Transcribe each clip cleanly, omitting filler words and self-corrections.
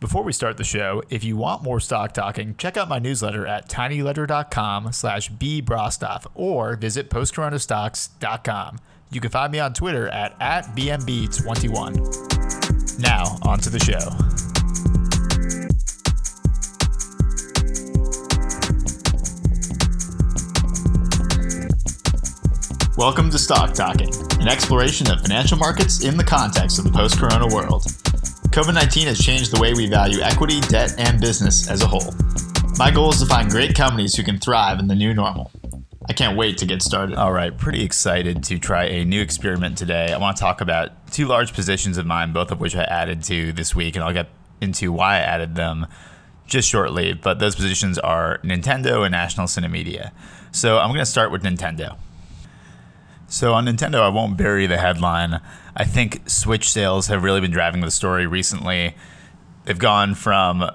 Before we start the show, if you want more stock talking, check out my newsletter at tinyletter.com/bbrostoff or visit postcoronastocks.com. You can find me on Twitter at @bmb21. Now, on to the show. Welcome to Stock Talking, an exploration of financial markets in the context of the post-corona world. COVID-19 has changed the way we value equity, debt, and business as a whole. My goal is to find great companies who can thrive in the new normal. I can't wait to get started. All right, pretty excited to try a new experiment today. I want to talk about two large positions of mine, both of which I added to this week, and I'll get into why I added them just shortly. But those positions are Nintendo and National CineMedia. So I'm going to start with Nintendo. So on Nintendo, I won't bury the headline. I think Switch sales have really been driving the story recently. They've gone from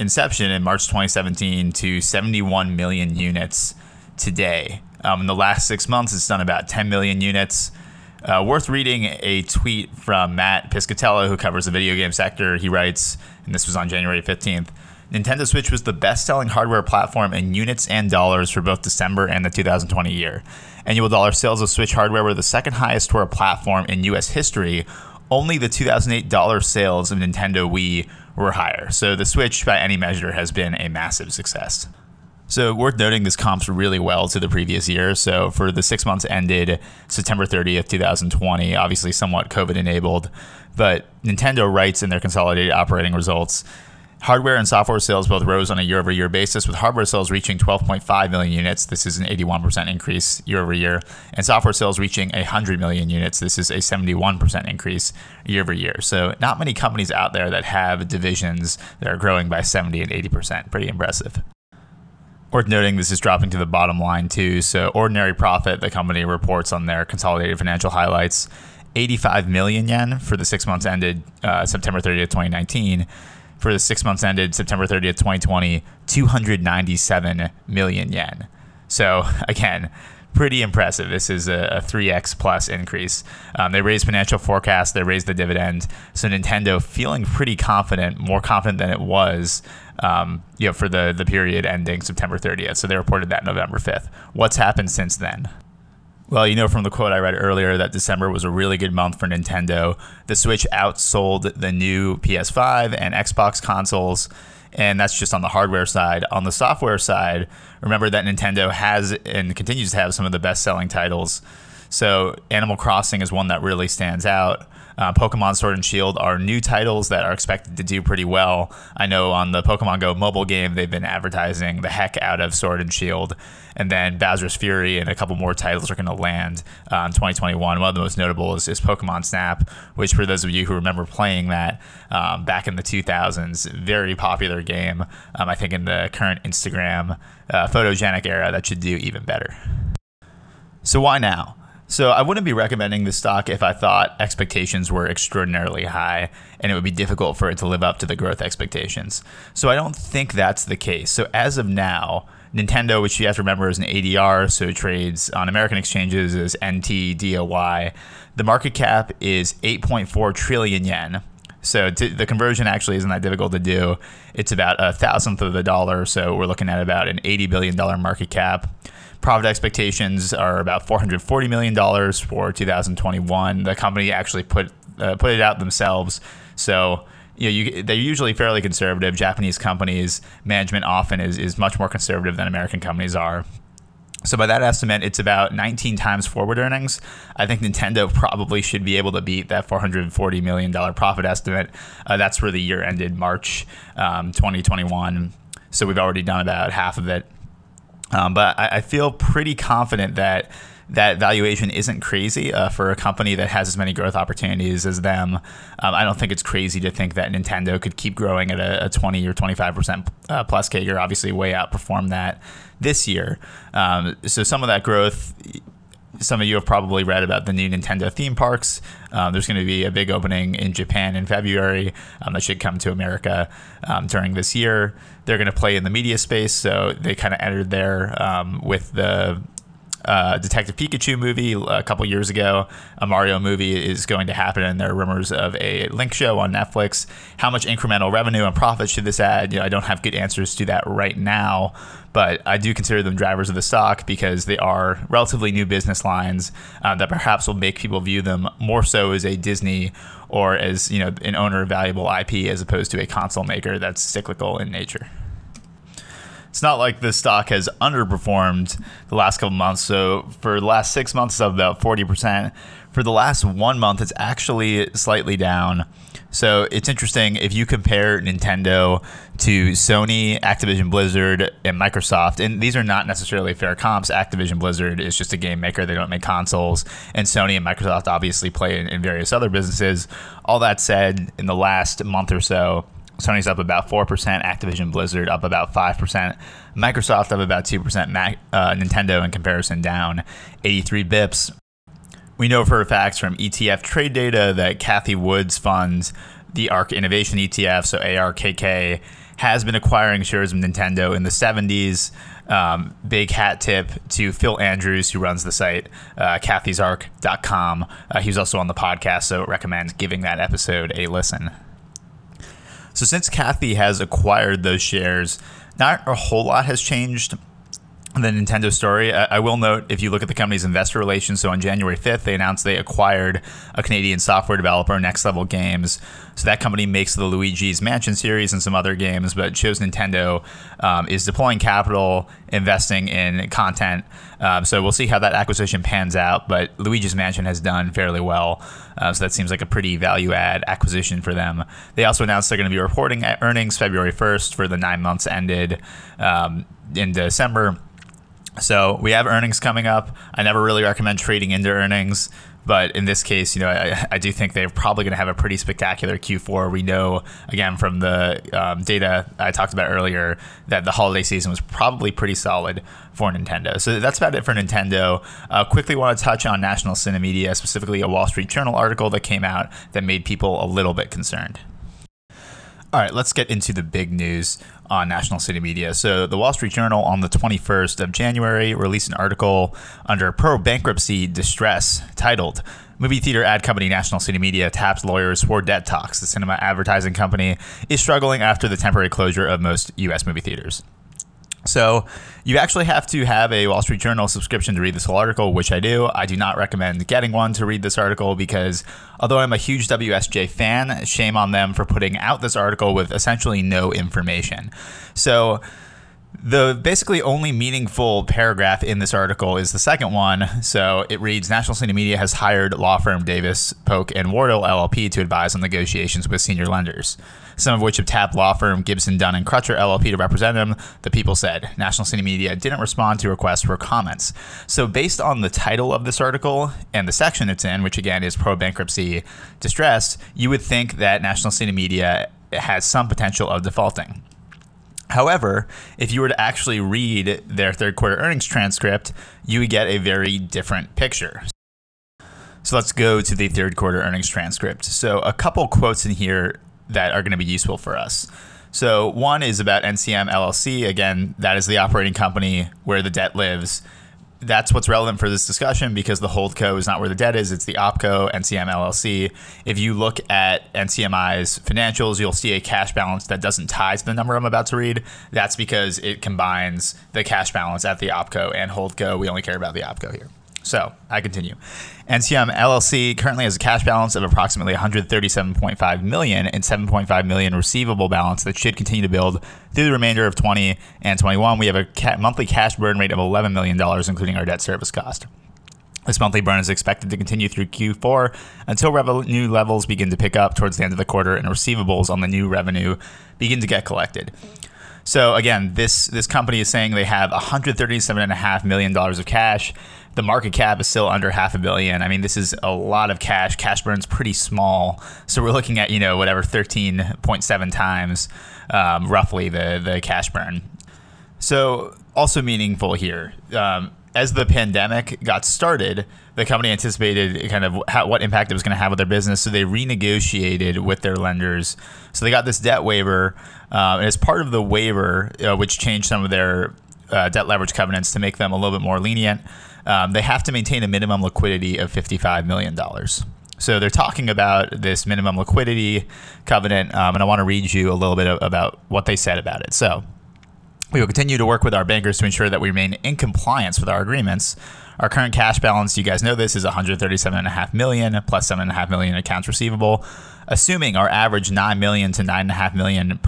inception in March 2017 to 71 million units today. In the last 6 months, it's done about 10 million units. Worth reading a tweet from Matt Piscatella, who covers the video game sector. He writes, and this was on January 15th, Nintendo Switch was the best-selling hardware platform in units and dollars for both December and the 2020 year. Annual dollar sales of Switch hardware were the second highest for a platform in U.S. history. Only the 2008 dollar sales of Nintendo Wii were higher. So the Switch, by any measure, has been a massive success. So worth noting, this comps really well to the previous year. So for the 6 months ended September 30th, 2020, obviously somewhat COVID-enabled, but Nintendo writes in their consolidated operating results, hardware and software sales both rose on a year-over-year basis, with hardware sales reaching 12.5 million units. This is an 81% increase year-over-year, and software sales reaching 100 million units. This is a 71% increase year-over-year. So not many companies out there that have divisions that are growing by 70 and 80%. Pretty impressive. Worth noting, this is dropping to the bottom line, too. So ordinary profit, the company reports on their consolidated financial highlights, 85 million yen for the 6 months ended September 30th, 2019. For the 6 months ended September 30th, 2020, 297 million yen. So again, pretty impressive. This is a 3x plus increase. They raised financial forecasts. They raised the dividend. So Nintendo feeling pretty confident, more confident than it was, for the period ending September 30th. So they reported that November 5th. What's happened since then? Well, you know from the quote I read earlier that December was a really good month for Nintendo. The Switch outsold the new PS5 and Xbox consoles, and that's just on the hardware side. On the software side, remember that Nintendo has and continues to have some of the best-selling titles. So Animal Crossing is one that really stands out. Pokemon Sword and Shield are new titles that are expected to do pretty well. I know on the Pokemon Go mobile game, they've been advertising the heck out of Sword and Shield. And then Bowser's Fury and a couple more titles are going to land in 2021. One of the most notable is Pokemon Snap, which for those of you who remember playing that back in the 2000s, very popular game. I think in the current Instagram photogenic era, that should do even better. So why now? So I wouldn't be recommending this stock if I thought expectations were extraordinarily high and it would be difficult for it to live up to the growth expectations. So I don't think that's the case. So as of now, Nintendo, which you have to remember is an ADR, so it trades on American exchanges as NTDOY. The market cap is 8.4 trillion yen. So the conversion actually isn't that difficult to do. It's about 1/1000th of the dollar. So we're looking at about an $80 billion market cap. Profit expectations are about $440 million for 2021. The company actually put it out themselves. So they're usually fairly conservative. Japanese companies, management often is much more conservative than American companies are. So by that estimate, it's about 19 times forward earnings. I think Nintendo probably should be able to beat that $440 million profit estimate. That's where the year ended March 2021. So we've already done about half of it. But I feel pretty confident that that valuation isn't crazy for a company that has as many growth opportunities as them. I don't think it's crazy to think that Nintendo could keep growing at a 20 or 25% plus CAGR, obviously way outperformed that this year. So some of that growth, some of you have probably read about the new Nintendo theme parks. There's going to be a big opening in Japan in February that should come to America during this year. They're going to play in the media space, so they kind of entered there with the Detective Pikachu movie a couple years ago. A Mario movie is going to happen, and there are rumors of a Link show on Netflix. How much incremental revenue and profit should this add? You know, I don't have good answers to that right now, but I do consider them drivers of the stock because they are relatively new business lines that perhaps will make people view them more so as a Disney or as, you know, an owner of valuable IP as opposed to a console maker that's cyclical in nature. It's not like this stock has underperformed the last couple months. So for the last 6 months, it's up about 40%. For the last 1 month, it's actually slightly down. So it's interesting if you compare Nintendo to Sony, Activision Blizzard, and Microsoft. And these are not necessarily fair comps. Activision Blizzard is just a game maker. They don't make consoles. And Sony and Microsoft obviously play in various other businesses. All that said, in the last month or so, Sony's up about 4%, Activision Blizzard up about 5%, Microsoft up about 2%, Nintendo in comparison down 83 bips. We know for a fact from ETF trade data that Cathie Wood's funds, the ARK Innovation ETF, so ARKK, has been acquiring shares of Nintendo in the 70s. Big hat tip to Phil Andrews, who runs the site, cathiesark.com. He was also on the podcast, so I recommend giving that episode a listen. So since Cathie has acquired those shares, not a whole lot has changed in the Nintendo story. I will note, if you look at the company's investor relations, so on January 5th, they announced they acquired a Canadian software developer, Next Level Games. So that company makes the Luigi's Mansion series and some other games, but chose Nintendo is deploying capital, investing in content. So we'll see how that acquisition pans out, but Luigi's Mansion has done fairly well. So that seems like a pretty value-add acquisition for them. They also announced they're going to be reporting at earnings February 1st for the 9 months ended in December. So we have earnings coming up. I never really recommend trading into earnings, but in this case, you know, I do think they're probably going to have a pretty spectacular Q4. We know, again, from the data I talked about earlier, that the holiday season was probably pretty solid for Nintendo. So that's about it for Nintendo. Quickly want to touch on National CineMedia, specifically a Wall Street Journal article that came out that made people a little bit concerned. All right, let's get into the big news on National CineMedia. So the Wall Street Journal on the 21st of January released an article under pro-bankruptcy distress titled, "Movie Theater Ad Company National CineMedia Taps Lawyers for Debt Talks. The cinema advertising company is struggling after the temporary closure of most U.S. movie theaters." So you actually have to have a Wall Street Journal subscription to read this whole article, which I do. I do not recommend getting one to read this article because although I'm a huge WSJ fan, shame on them for putting out this article with essentially no information. So the basically only meaningful paragraph in this article is the second one. So it reads, National CineMedia has hired law firm Davis, Polk, and Wardle LLP to advise on negotiations with senior lenders, some of which have tapped law firm Gibson Dunn and Crutcher LLP to represent them, the people said. National CineMedia didn't respond to requests for comments. So based on the title of this article and the section it's in, which again is pro-bankruptcy distress, you would think that National CineMedia has some potential of defaulting. However, if you were to actually read their third quarter earnings transcript, you would get a very different picture. So let's go to the third quarter earnings transcript. So a couple quotes in here that are going to be useful for us. So one is about NCM LLC. Again, that is the operating company where the debt lives. That's what's relevant for this discussion because the holdco is not where the debt is. It's the opco, NCM LLC. If you look at NCMI's financials, you'll see a cash balance that doesn't tie to the number I'm about to read. That's because it combines the cash balance at the opco and holdco. We only care about the opco here. So I continue. NCM LLC currently has a cash balance of approximately $137.5 million and $7.5 million receivable balance that should continue to build through the remainder of 20 and 21. We have a monthly cash burn rate of $11 million, including our debt service cost. This monthly burn is expected to continue through Q4 until revenue levels begin to pick up towards the end of the quarter and receivables on the new revenue begin to get collected. So again, this company is saying they have $137.5 million of cash. The market cap is still under $500 million. I mean, this is a lot of cash. Cash burn's pretty small. So we're looking at, you know, whatever, 13.7 times roughly the cash burn. So also meaningful here. As the pandemic got started, the company anticipated kind of what impact it was going to have with their business, so they renegotiated with their lenders. So they got this debt waiver, and as part of the waiver, which changed some of their debt leverage covenants to make them a little bit more lenient, they have to maintain a minimum liquidity of $55 million. So they're talking about this minimum liquidity covenant, and I want to read you a little bit about what they said about it. So, we will continue to work with our bankers to ensure that we remain in compliance with our agreements. Our current cash balance, you guys know this, is $137.5 million plus $7.5 million in accounts receivable. Assuming our average $9 million to $9.5 million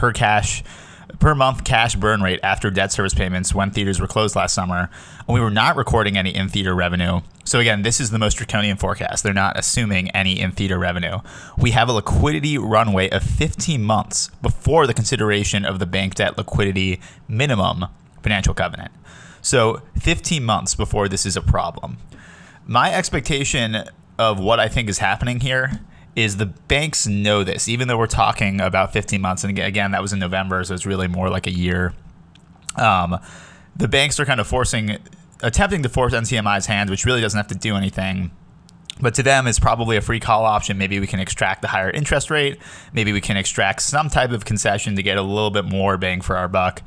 per month cash burn rate after debt service payments when theaters were closed last summer, and we were not recording any in-theater revenue. So again, this is the most draconian forecast. They're not assuming any in-theater revenue. We have a liquidity runway of 15 months before the consideration of the bank debt liquidity minimum financial covenant. So 15 months before this is a problem. My expectation of what I think is happening here is the banks know this, even though we're talking about 15 months. And again, that was in November, so it's really more like a year. The banks are kind of attempting to force NCMI's hand, which really doesn't have to do anything. But to them, it's probably a free call option. Maybe we can extract the higher interest rate. Maybe we can extract some type of concession to get a little bit more bang for our buck.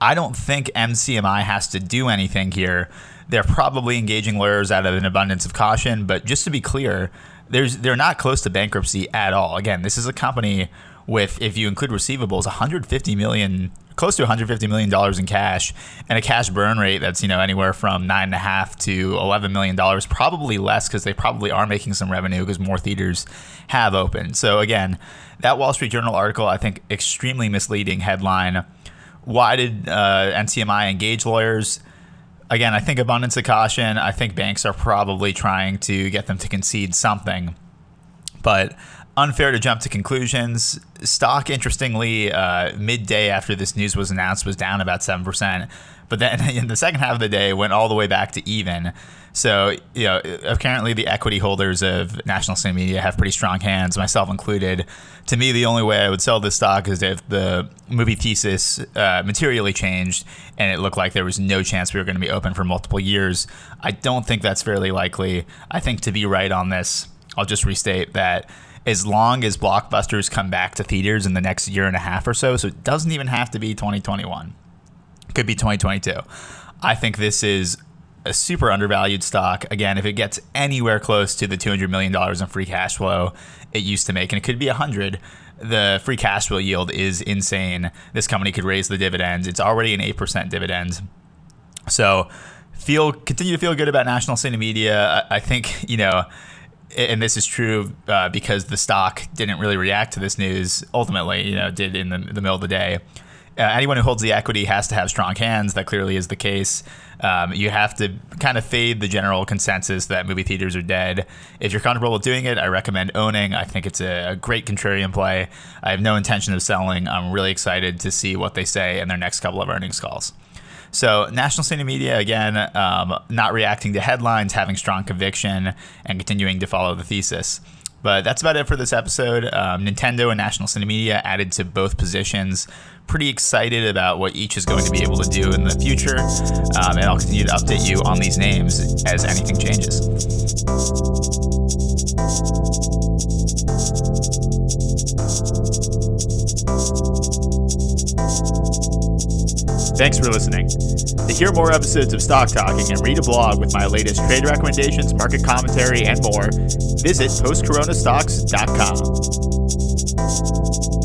I don't think NCMI has to do anything here. They're probably engaging lawyers out of an abundance of caution. But just to be clear, they're not close to bankruptcy at all. Again, this is a company with, if you include receivables, close to $150 million in cash, and a cash burn rate that's, anywhere from $9.5 to $11 million, probably less because they probably are making some revenue because more theaters have opened. So again, that Wall Street Journal article, I think, extremely misleading headline. Why did NCMI engage lawyers? Again, I think abundance of caution. I think banks are probably trying to get them to concede something, but unfair to jump to conclusions. Stock, interestingly, midday after this news was announced, was down about 7%, but then in the second half of the day went all the way back to even. So, apparently the equity holders of National CineMedia have pretty strong hands, myself included. To me, the only way I would sell this stock is if the movie thesis materially changed and it looked like there was no chance we were going to be open for multiple years. I don't think that's fairly likely. I think to be right on this, I'll just restate that as long as blockbusters come back to theaters in the next year and a half or so it doesn't even have to be 2021. It could be 2022. I think this is a super undervalued stock. Again, if it gets anywhere close to the $200 million in free cash flow it used to make, and it could be 100, the free cash flow yield is insane. This company could raise the dividend. It's already an 8% dividend. So continue to feel good about National CineMedia. I think, and this is true because the stock didn't really react to this news. Ultimately, it did in the middle of the day. Anyone who holds the equity has to have strong hands. That clearly is the case. You have to kind of fade the general consensus that movie theaters are dead. If you're comfortable with doing it, I recommend owning. I think it's a great contrarian play. I have no intention of selling. I'm really excited to see what they say in their next couple of earnings calls. So National CineMedia, again, not reacting to headlines, having strong conviction, and continuing to follow the thesis. But that's about it for this episode. Nintendo and National CineMedia added to both positions. Pretty excited about what each is going to be able to do in the future. And I'll continue to update you on these names as anything changes. Thanks for listening. To hear more episodes of Stock Talking and read a blog with my latest trade recommendations, market commentary, and more, visit postcoronastocks.com.